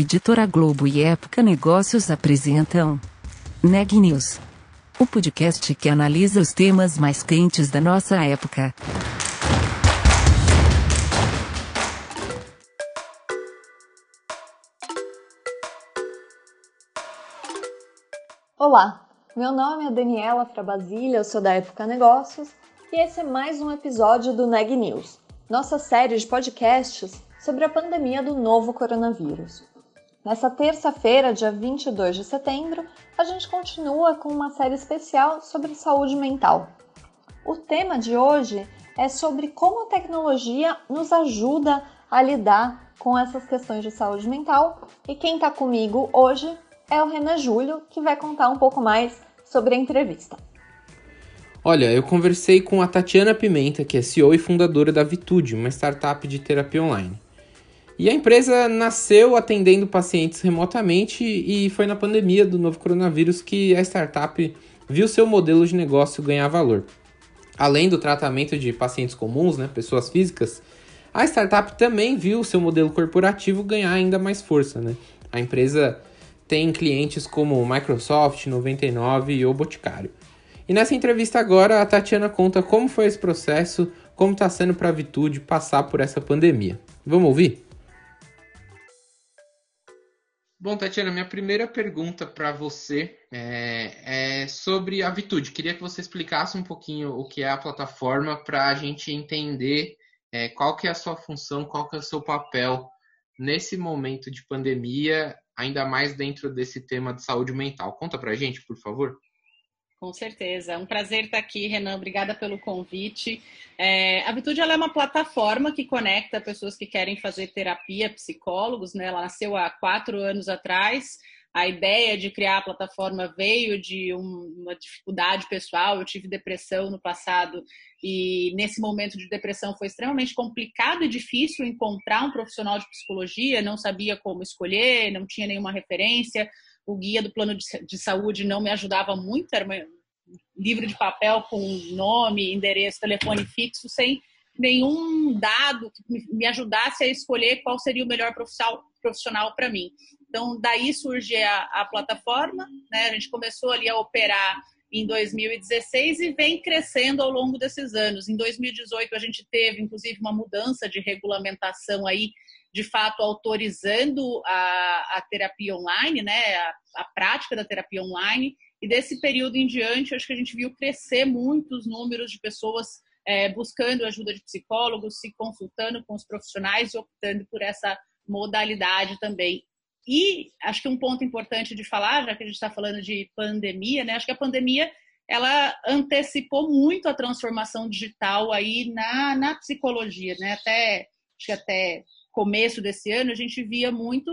Editora Globo e Época Negócios apresentam NEG News, o podcast que analisa os temas mais quentes da nossa época. Olá, meu nome é Daniela Frabasília, eu sou da Época Negócios e esse é mais um episódio do NEG News, nossa série de podcasts sobre a pandemia do novo coronavírus. Nessa terça-feira, dia 22 de setembro, a gente continua com uma série especial sobre saúde mental. O tema de hoje é sobre como a tecnologia nos ajuda a lidar com essas questões de saúde mental e quem está comigo hoje é o Renan Júlio, que vai contar um pouco mais sobre a entrevista. Olha, eu conversei com a Tatiana Pimenta, que é CEO e fundadora da Vittude, uma startup de terapia online. E a empresa nasceu atendendo pacientes remotamente e foi na pandemia do novo coronavírus que a startup viu seu modelo de negócio ganhar valor. Além do tratamento de pacientes comuns, né, pessoas físicas, a startup também viu seu modelo corporativo ganhar ainda mais força, né? A empresa tem clientes como Microsoft, 99 e o Boticário. E nessa entrevista agora, a Tatiana conta como foi esse processo, como está sendo para a Vittude passar por essa pandemia. Vamos ouvir? Bom, Tatiana, minha primeira pergunta para você é sobre a Vittude. Queria que você explicasse um pouquinho o que é a plataforma para a gente entender qual que é a sua função, qual que é o seu papel nesse momento de pandemia, ainda mais dentro desse tema de saúde mental. Conta pra gente, por favor. Com certeza. É um prazer estar aqui, Renan. Obrigada pelo convite. A Vittude é uma plataforma que conecta pessoas que querem fazer terapia, psicólogos, né? Ela nasceu há 4 anos atrás. A ideia de criar a plataforma veio de uma dificuldade pessoal. Eu tive depressão no passado e nesse momento de depressão foi extremamente complicado e difícil encontrar um profissional de psicologia. Não sabia como escolher, não tinha nenhuma referência. O guia do plano de saúde não me ajudava muito. Era um livro de papel com nome, endereço, telefone fixo, sem nenhum dado que me ajudasse a escolher qual seria o melhor profissional para mim. Então, daí surge a plataforma, né? A gente começou ali a operar em 2016 e vem crescendo ao longo desses anos. Em 2018, a gente teve, inclusive, uma mudança de regulamentação aí, de fato, autorizando a terapia online, né? A prática da terapia online. E desse período em diante, acho que a gente viu crescer muito os números de pessoas buscando ajuda de psicólogos, se consultando com os profissionais e optando por essa modalidade também. E acho que um ponto importante de falar, já que a gente está falando de pandemia, né? Acho que a pandemia ela antecipou muito a transformação digital aí na psicologia, né? Acho que até começo desse ano a gente via muito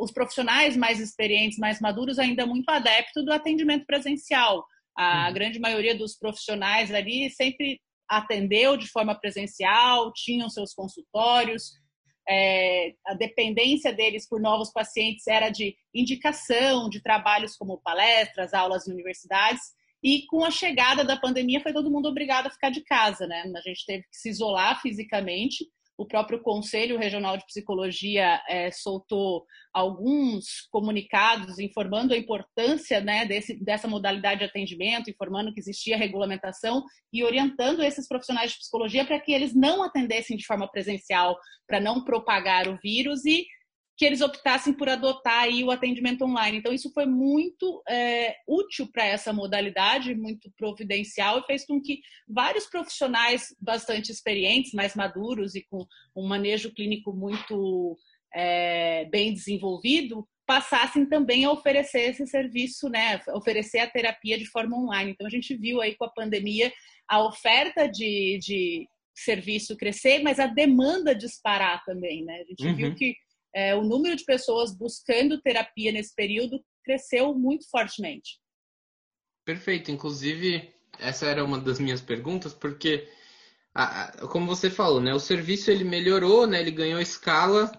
os profissionais mais experientes, mais maduros, ainda muito adeptos do atendimento presencial. A grande maioria dos profissionais ali sempre atendeu de forma presencial, tinham seus consultórios. A dependência deles por novos pacientes era de indicação, de trabalhos como palestras, aulas em universidades, e com a chegada da pandemia foi todo mundo obrigado a ficar de casa, né? A gente teve que se isolar fisicamente. O próprio Conselho Regional de Psicologia soltou alguns comunicados informando a importância, né, dessa modalidade de atendimento, informando que existia regulamentação e orientando esses profissionais de psicologia para que eles não atendessem de forma presencial, para não propagar o vírus e que eles optassem por adotar aí o atendimento online. Então, isso foi muito útil para essa modalidade, muito providencial, e fez com que vários profissionais bastante experientes, mais maduros e com um manejo clínico muito bem desenvolvido, passassem também a oferecer esse serviço, né? Oferecer a terapia de forma online. Então, a gente viu aí com a pandemia a oferta de serviço crescer, mas a demanda disparar também, né? A gente viu que o número de pessoas buscando terapia nesse período cresceu muito fortemente. Perfeito. Inclusive, essa era uma das minhas perguntas, porque, como você falou, né, o serviço ele melhorou, né, ele ganhou escala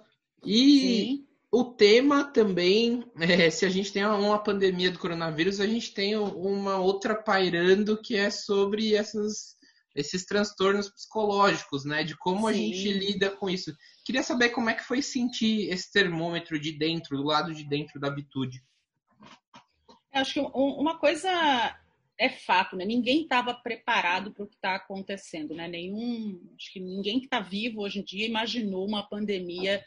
e sim, o tema também, se a gente tem uma pandemia do coronavírus, a gente tem uma outra pairando que é sobre essas esses transtornos psicológicos, né? De como a gente lida com isso. Queria saber como é que foi sentir esse termômetro de dentro, do lado de dentro da Vittude. Eu acho que uma coisa é fato, né? Ninguém estava preparado para o que está acontecendo, né? Acho que ninguém que está vivo hoje em dia imaginou uma pandemia,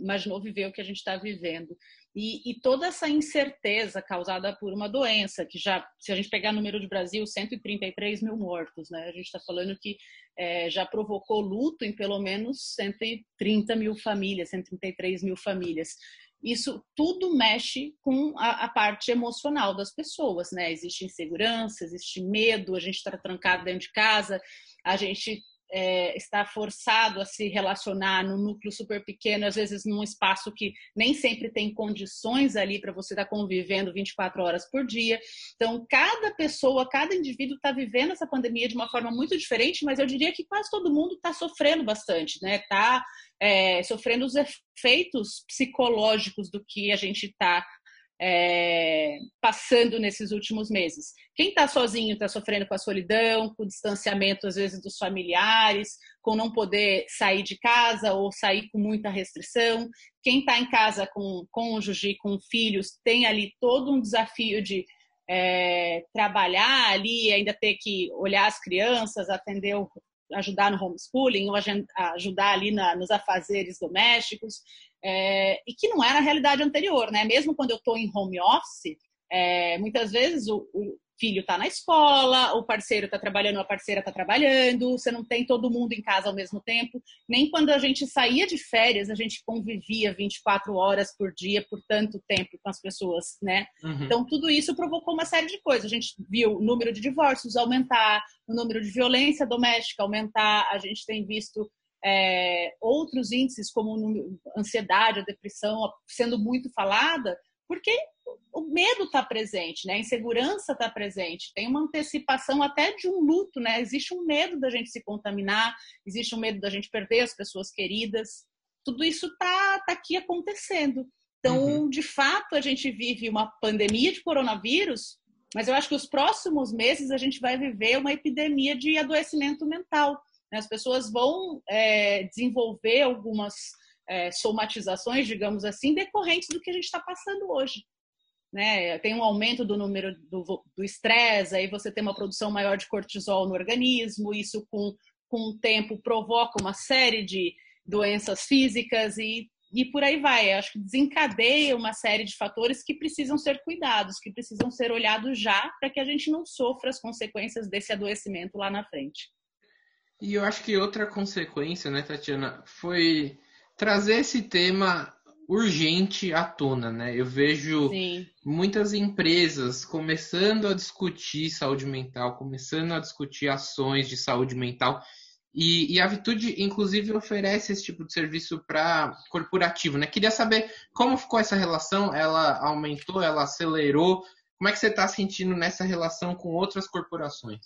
imaginou viver o que a gente está vivendo. E toda essa incerteza causada por uma doença, que já, se a gente pegar o número do Brasil, 133 mil mortos, né? A gente está falando que já provocou luto em pelo menos 130 mil famílias, 133 mil famílias. Isso tudo mexe com a parte emocional das pessoas, né? Existe insegurança, existe medo, a gente está trancado dentro de casa, a gente está forçado a se relacionar num núcleo super pequeno, às vezes num espaço que nem sempre tem condições ali para você estar convivendo 24 horas por dia. Então, cada pessoa, cada indivíduo está vivendo essa pandemia de uma forma muito diferente, mas eu diria que quase todo mundo está sofrendo bastante, né? Está sofrendo os efeitos psicológicos do que a gente está passando nesses últimos meses. Quem está sozinho está sofrendo com a solidão, com o distanciamento, às vezes, dos familiares, com não poder sair de casa ou sair com muita restrição. Quem está em casa com cônjuge, com filhos, tem ali todo um desafio de trabalhar ali, ainda ter que olhar as crianças, atender o ajudar no homeschooling ou ajudar ali nos afazeres domésticos, e que não era a realidade anterior, né? Mesmo quando eu estou em home office, muitas vezes o filho está na escola, o parceiro está trabalhando, a parceira está trabalhando, você não tem todo mundo em casa ao mesmo tempo. Nem quando a gente saía de férias, a gente convivia 24 horas por dia, por tanto tempo com as pessoas, né? Uhum. Então, tudo isso provocou uma série de coisas. A gente viu o número de divórcios aumentar, o número de violência doméstica aumentar, a gente tem visto outros índices como ansiedade, a depressão sendo muito falada, porque o medo está presente, né? A insegurança está presente, tem uma antecipação até de um luto, né? Existe um medo da gente se contaminar, existe um medo da gente perder as pessoas queridas, tudo isso está aqui acontecendo. Então, uhum, de fato, a gente vive uma pandemia de coronavírus, mas eu acho que os próximos meses a gente vai viver uma epidemia de adoecimento mental, né? As pessoas vão desenvolver algumas somatizações, digamos assim, decorrentes do que a gente está passando hoje, né? Tem um aumento do número do estresse, aí você tem uma produção maior de cortisol no organismo, isso com o tempo provoca uma série de doenças físicas e por aí vai. Eu acho que desencadeia uma série de fatores que precisam ser cuidados, que precisam ser olhados já, para que a gente não sofra as consequências desse adoecimento lá na frente. E eu acho que outra consequência, né, Tatiana, foi trazer esse tema urgente à tona, né? Eu vejo, sim, muitas empresas começando a discutir saúde mental, começando a discutir ações de saúde mental. E a Vittude, inclusive, oferece esse tipo de serviço para corporativo, né? Queria saber como ficou essa relação, ela aumentou, ela acelerou. Como é que você está sentindo nessa relação com outras corporações?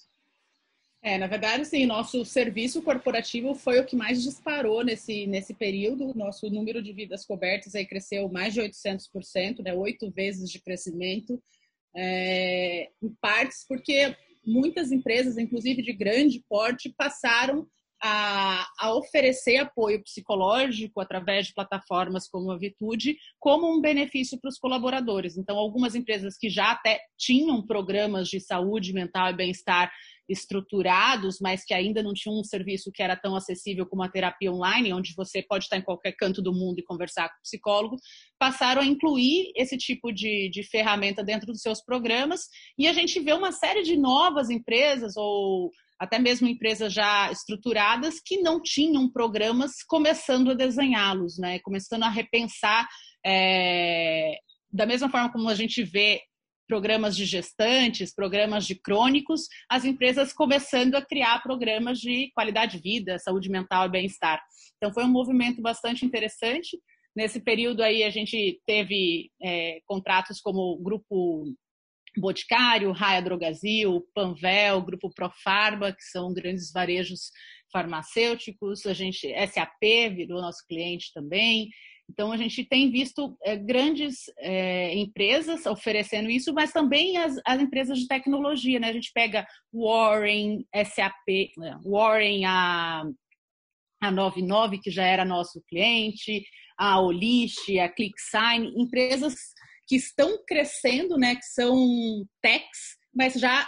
Na verdade, sim, nosso serviço corporativo foi o que mais disparou nesse período. Nosso número de vidas cobertas aí cresceu mais de 800%, né? 8 vezes de crescimento, em partes porque muitas empresas, inclusive de grande porte, passaram a oferecer apoio psicológico através de plataformas como a Vittude, como um benefício para os colaboradores. Então, algumas empresas que já até tinham programas de saúde mental e bem-estar estruturados, mas que ainda não tinham um serviço que era tão acessível como a terapia online, onde você pode estar em qualquer canto do mundo e conversar com o psicólogo, passaram a incluir esse tipo de ferramenta dentro dos seus programas. E a gente vê uma série de novas empresas ou até mesmo empresas já estruturadas que não tinham programas, começando a desenhá-los, né? Começando a repensar, da mesma forma como a gente vê programas de gestantes, programas de crônicos, as empresas começando a criar programas de qualidade de vida, saúde mental e bem-estar. Então, foi um movimento bastante interessante. Nesse período aí, a gente teve contratos como o Grupo Boticário, Raia Drogasil, Panvel, Grupo Profarma, que são grandes varejos farmacêuticos, a gente, SAP virou nosso cliente também. Então, a gente tem visto grandes empresas oferecendo isso, mas também as empresas de tecnologia, né? A gente pega Warren, SAP, Warren, a 99, que já era nosso cliente, a Olish, a ClickSign, empresas que estão crescendo, né? Que são techs, mas já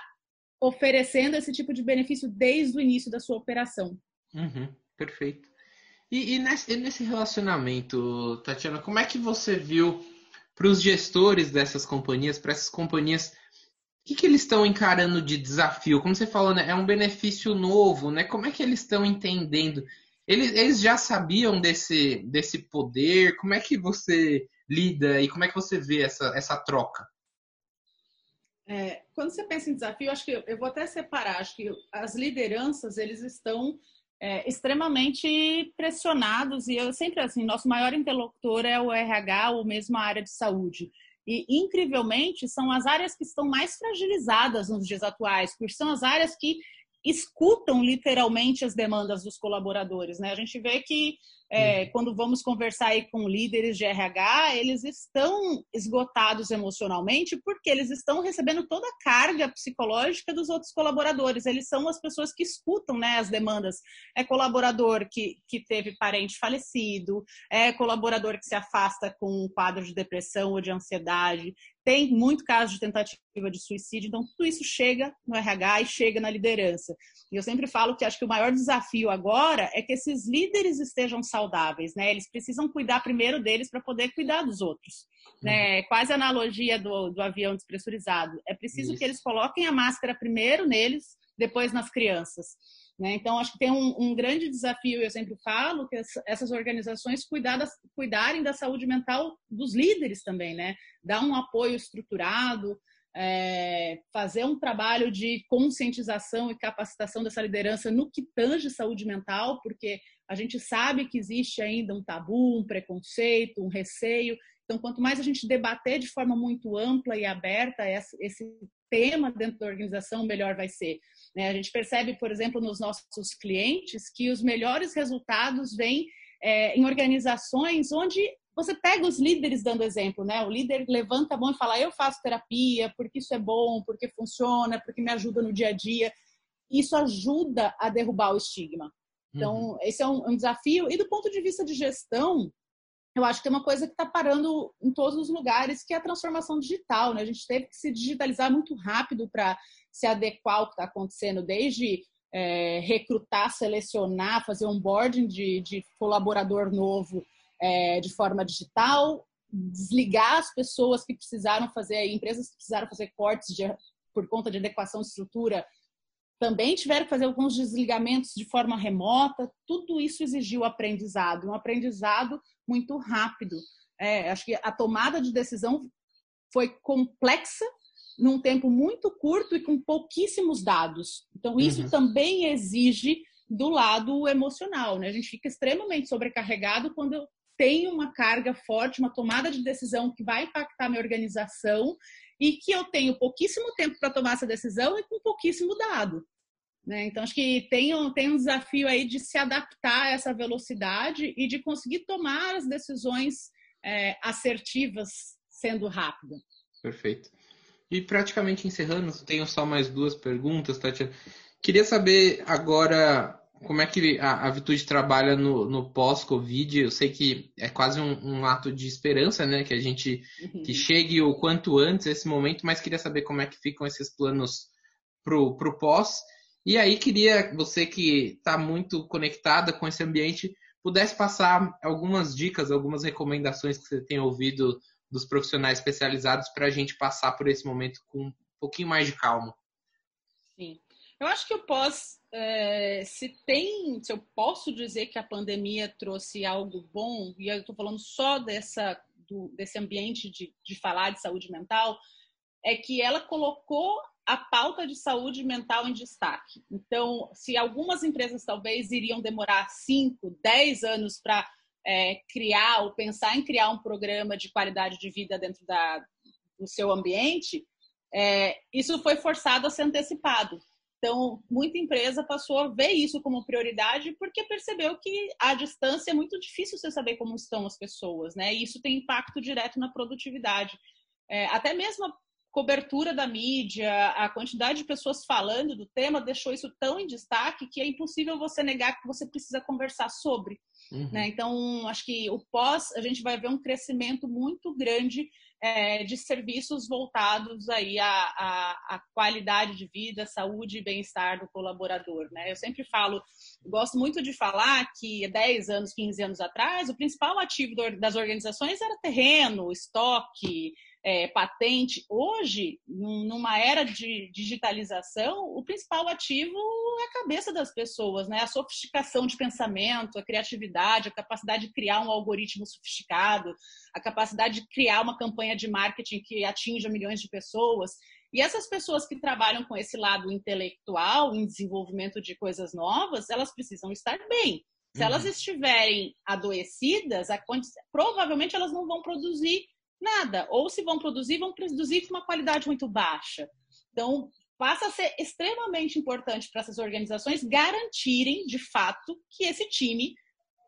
oferecendo esse tipo de benefício desde o início da sua operação. Uhum, perfeito. E nesse relacionamento, Tatiana, como é que você viu para os gestores dessas companhias, para essas companhias, o que eles estão encarando de desafio? Como você falou, né? É um benefício novo, né? Como é que eles estão entendendo? Eles já sabiam desse poder? Como é que você lida e como é que você vê essa troca? Quando você pensa em desafio, acho que eu vou até separar. Acho que as lideranças, eles estão... extremamente pressionados, e eu sempre assim, nosso maior interlocutor é o RH ou mesmo a área de saúde, e incrivelmente são as áreas que estão mais fragilizadas nos dias atuais, porque são as áreas que escutam literalmente as demandas dos colaboradores, né? A gente vê que quando vamos conversar aí com líderes de RH, eles estão esgotados emocionalmente porque eles estão recebendo toda a carga psicológica dos outros colaboradores. Eles são as pessoas que escutam, né, as demandas. É colaborador que teve parente falecido, é colaborador que se afasta com um quadro de depressão ou de ansiedade. Tem muito caso de tentativa de suicídio, então tudo isso chega no RH e chega na liderança. E eu sempre falo que acho que o maior desafio agora é que esses líderes estejam saudáveis, né? Eles precisam cuidar primeiro deles para poder cuidar dos outros, né? Quase a analogia do avião despressurizado. É preciso isso. Que eles coloquem a máscara primeiro neles, depois nas crianças, né? Então, acho que tem um grande desafio, eu sempre falo, que essas organizações cuidarem da saúde mental dos líderes também, né? Dar um apoio estruturado, fazer um trabalho de conscientização e capacitação dessa liderança no que tange saúde mental, porque a gente sabe que existe ainda um tabu, um preconceito, um receio. Então, quanto mais a gente debater de forma muito ampla e aberta esse tema dentro da organização, melhor vai ser, né? A gente percebe, por exemplo, nos nossos clientes que os melhores resultados vêm em organizações onde você pega os líderes dando exemplo, né? O líder levanta a mão e fala, eu faço terapia porque isso é bom, porque funciona, porque me ajuda no dia a dia. Isso ajuda a derrubar o estigma. Então, esse é um desafio. E do ponto de vista de gestão, eu acho que é uma coisa que está parando em todos os lugares, que é a transformação digital, né? A gente teve que se digitalizar muito rápido para se adequar ao que está acontecendo, desde recrutar, selecionar, fazer onboarding de colaborador novo de forma digital, desligar as pessoas que precisaram fazer, empresas que precisaram fazer cortes por conta de adequação de estrutura, também tiveram que fazer alguns desligamentos de forma remota. Tudo isso exigiu aprendizado, um aprendizado muito rápido. Acho que a tomada de decisão foi complexa num tempo muito curto e com pouquíssimos dados. Então, isso também exige do lado emocional, né? A gente fica extremamente sobrecarregado quando eu tenho uma carga forte, uma tomada de decisão que vai impactar minha organização e que eu tenho pouquíssimo tempo para tomar essa decisão e com pouquíssimo dado, né? Então, acho que tem um desafio aí de se adaptar a essa velocidade e de conseguir tomar as decisões assertivas sendo rápido. Perfeito. E praticamente encerrando, tenho só mais duas perguntas, Tatiana. Queria saber agora como é que a Vittude trabalha no pós-Covid. Eu sei que é quase um ato de esperança, né? Que a gente que chegue o quanto antes esse momento, mas queria saber como é que ficam esses planos pro pós. E aí queria, você que está muito conectada com esse ambiente, pudesse passar algumas dicas, algumas recomendações que você tem ouvido dos profissionais especializados para a gente passar por esse momento com um pouquinho mais de calma. Sim. Eu acho que o pós, se eu posso dizer que a pandemia trouxe algo bom, e eu estou falando só desse ambiente de falar de saúde mental, é que ela colocou a pauta de saúde mental em destaque. Então, se algumas empresas talvez iriam demorar 5, 10 anos para criar ou pensar em criar um programa de qualidade de vida dentro do seu ambiente, isso foi forçado a ser antecipado. Então, muita empresa passou a ver isso como prioridade porque percebeu que à distância é muito difícil você saber como estão as pessoas, né? E isso tem impacto direto na produtividade. Até mesmo a cobertura da mídia, a quantidade de pessoas falando do tema deixou isso tão em destaque que é impossível você negar que você precisa conversar sobre. Uhum. Né? Então, acho que o pós, a gente vai ver um crescimento muito grande de serviços voltados aí à qualidade de vida, saúde e bem-estar do colaborador. Né? Eu sempre falo, gosto muito de falar que 10 anos, 15 anos atrás, o principal ativo das organizações era terreno, estoque, patente. Hoje, numa era de digitalização, o principal ativo é a cabeça das pessoas, né? A sofisticação de pensamento, a criatividade, a capacidade de criar um algoritmo sofisticado, a capacidade de criar uma campanha de marketing que atinja milhões de pessoas. E essas pessoas que trabalham com esse lado intelectual, em desenvolvimento de coisas novas, elas precisam estar bem. Se elas estiverem adoecidas, provavelmente elas não vão produzir nada. Ou se vão produzir com uma qualidade muito baixa. Então, passa a ser extremamente importante para essas organizações garantirem, de fato, que esse time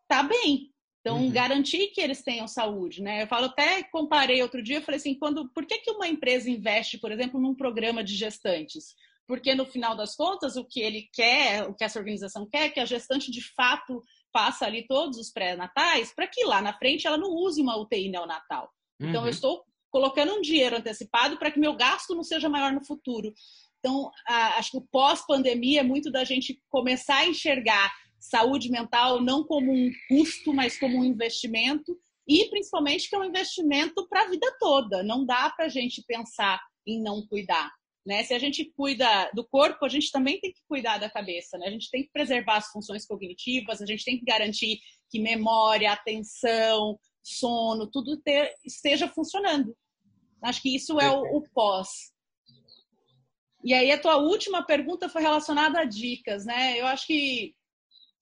está bem. Então, garantir que eles tenham saúde, né? Eu falo, até comparei outro dia, eu falei assim, por que uma empresa investe, por exemplo, num programa de gestantes? Porque, no final das contas, o que ele quer, o que essa organização quer, é que a gestante, de fato, faça ali todos os pré-natais, para que lá na frente ela não use uma UTI neonatal. Então, eu estou colocando um dinheiro antecipado para que meu gasto não seja maior no futuro. Então, acho que o pós-pandemia é muito da gente começar a enxergar saúde mental não como um custo, mas como um investimento. E, principalmente, que é um investimento para a vida toda. Não dá para a gente pensar em não cuidar. Né? Se a gente cuida do corpo, a gente também tem que cuidar da cabeça. Né? A gente tem que preservar as funções cognitivas, a gente tem que garantir que memória, atenção, sono, tudo esteja funcionando. Acho que isso é o pós. E aí a tua última pergunta foi relacionada a dicas, né? Eu acho que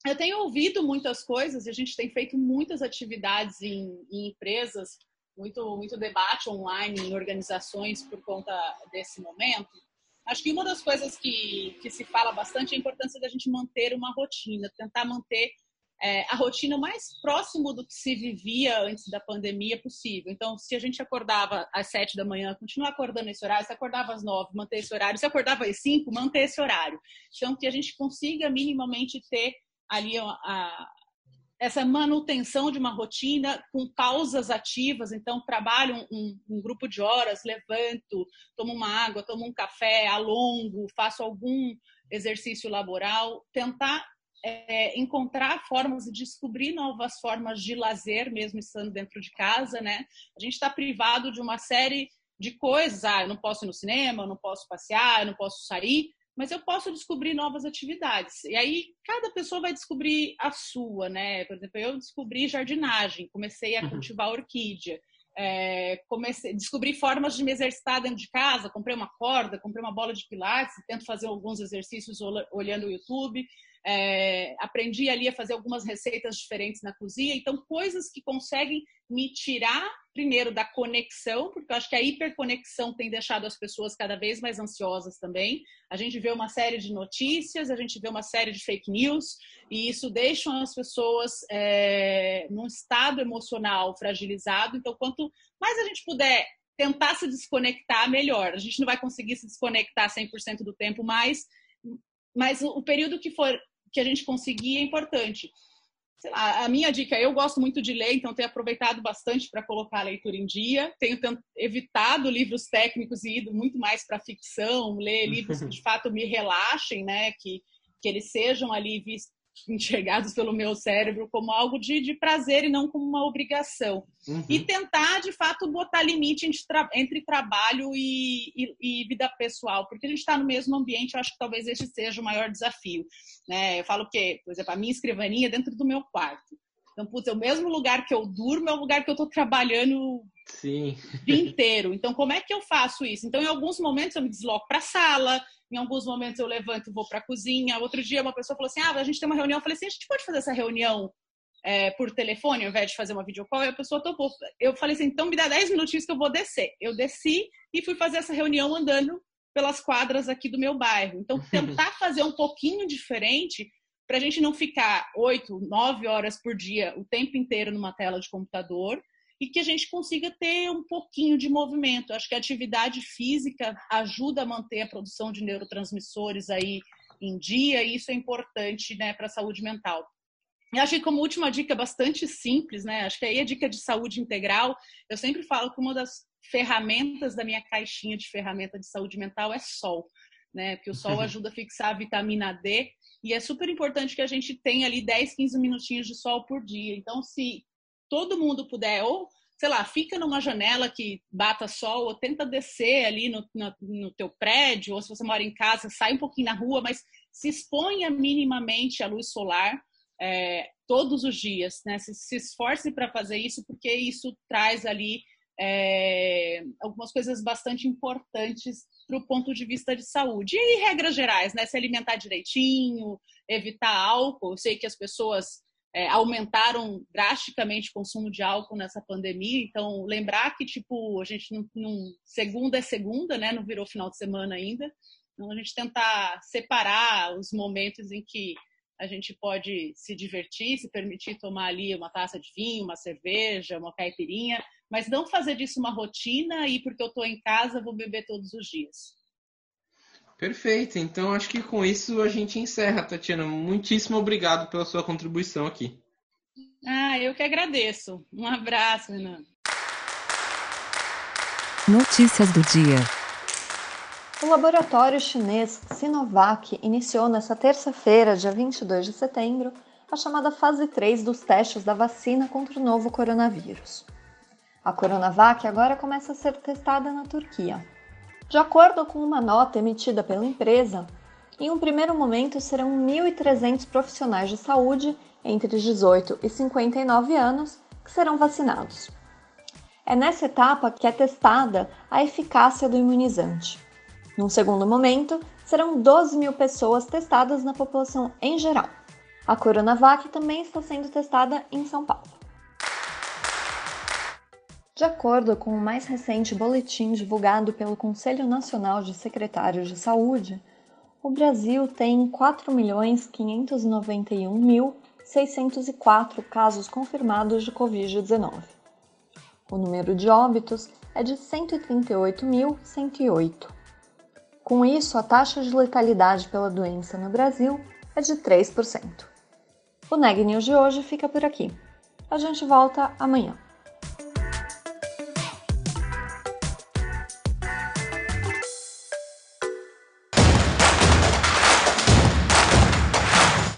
eu tenho ouvido muitas coisas e a gente tem feito muitas atividades em empresas, muito debate online em organizações por conta desse momento. Acho que uma das coisas que se fala bastante é a importância da gente manter uma rotina, tentar manter a rotina mais próximo do que se vivia antes da pandemia possível. Então, se a gente acordava às 7 da manhã, continuar acordando nesse horário, se acordava às 9, manter esse horário, se acordava às 5, manter esse horário. Então, que a gente consiga minimamente ter ali essa manutenção de uma rotina com pausas ativas. Então, trabalho um grupo de horas, levanto, tomo uma água, tomo um café, alongo, faço algum exercício laboral, tentar encontrar formas e descobrir novas formas de lazer, mesmo estando dentro de casa, né? A gente está privado de uma série de coisas. Eu não posso ir no cinema, eu não posso passear, eu não posso sair, mas eu posso descobrir novas atividades. E aí, cada pessoa vai descobrir a sua, né? Por exemplo, eu descobri jardinagem, comecei a cultivar orquídea, descobri formas de me exercitar dentro de casa, comprei uma corda, comprei uma bola de pilates, tento fazer alguns exercícios olhando o YouTube. Aprendi ali a fazer algumas receitas diferentes na cozinha. Então, coisas que conseguem me tirar, primeiro, da conexão, porque eu acho que a hiperconexão tem deixado as pessoas cada vez mais ansiosas também. A gente vê uma série de notícias, a gente vê uma série de fake news, e isso deixa as pessoas num estado emocional fragilizado. Então, quanto mais a gente puder tentar se desconectar, melhor. A gente não vai conseguir se desconectar 100% do tempo, mas o período que a gente conseguir é importante. Sei lá, a minha dica, eu gosto muito de ler, então tenho aproveitado bastante para colocar a leitura em dia. Tenho evitado livros técnicos e ido muito mais para ficção, ler livros que de fato me relaxem, né? Que eles sejam ali enxergados pelo meu cérebro como algo de prazer e não como uma obrigação. E tentar, de fato, botar limite entre trabalho e vida pessoal, porque a gente está no mesmo ambiente. Eu acho que talvez esse seja o maior desafio, né? Eu falo que, por exemplo, a minha escrivaninha é dentro do meu quarto. Então, putz, é o mesmo lugar que eu durmo, é o lugar que eu estou trabalhando. Sim. O dia inteiro. Então, como é que eu faço isso? Então, em alguns momentos eu me desloco para a sala, em alguns momentos eu levanto e vou para a cozinha. Outro dia uma pessoa falou assim, a gente tem uma reunião. Eu falei assim, a gente pode fazer essa reunião por telefone, ao invés de fazer uma videocall? E a pessoa topou. Eu falei assim, então me dá 10 minutinhos que eu vou descer. Eu desci e fui fazer essa reunião andando pelas quadras aqui do meu bairro. Então, tentar fazer um pouquinho diferente para a gente não ficar 8, 9 horas por dia o tempo inteiro numa tela de computador e que a gente consiga ter um pouquinho de movimento. Acho que a atividade física ajuda a manter a produção de neurotransmissores aí em dia e isso é importante, né, para a saúde mental. Eu acho que como última dica bastante simples, né? Acho que aí a dica de saúde integral, eu sempre falo que uma das ferramentas da minha caixinha de ferramenta de saúde mental é sol, né? Porque o sol ajuda a fixar a vitamina D e é super importante que a gente tenha ali 10, 15 minutinhos de sol por dia. Então, se todo mundo puder, ou, sei lá, fica numa janela que bata sol, ou tenta descer ali no teu prédio, ou se você mora em casa, sai um pouquinho na rua, mas se exponha minimamente à luz solar, todos os dias, né? Se esforce para fazer isso, porque isso traz ali algumas coisas bastante importantes para o ponto de vista de saúde. E regras gerais, né? Se alimentar direitinho, evitar álcool. Eu sei que as pessoas aumentaram drasticamente o consumo de álcool nessa pandemia, então lembrar que, tipo, a gente não segunda é segunda, né? Não virou final de semana ainda. Então a gente tentar separar os momentos em que a gente pode se divertir, se permitir tomar ali uma taça de vinho, uma cerveja, uma caipirinha, mas não fazer disso uma rotina e porque eu estou em casa vou beber todos os dias. Perfeito. Então, acho que com isso a gente encerra, Tatiana. Muitíssimo obrigado pela sua contribuição aqui. Ah, eu que agradeço. Um abraço, Renan. Notícias do dia. O laboratório chinês Sinovac iniciou nesta terça-feira, dia 22 de setembro, a chamada fase 3 dos testes da vacina contra o novo coronavírus. A Coronavac agora começa a ser testada na Turquia. De acordo com uma nota emitida pela empresa, em um primeiro momento serão 1.300 profissionais de saúde entre 18 e 59 anos que serão vacinados. É nessa etapa que é testada a eficácia do imunizante. Num segundo momento, serão 12 mil pessoas testadas na população em geral. A Coronavac também está sendo testada em São Paulo. De acordo com o mais recente boletim divulgado pelo Conselho Nacional de Secretários de Saúde, o Brasil tem 4.591.604 casos confirmados de Covid-19. O número de óbitos é de 138.108. Com isso, a taxa de letalidade pela doença no Brasil é de 3%. O NEG News de hoje fica por aqui. A gente volta amanhã.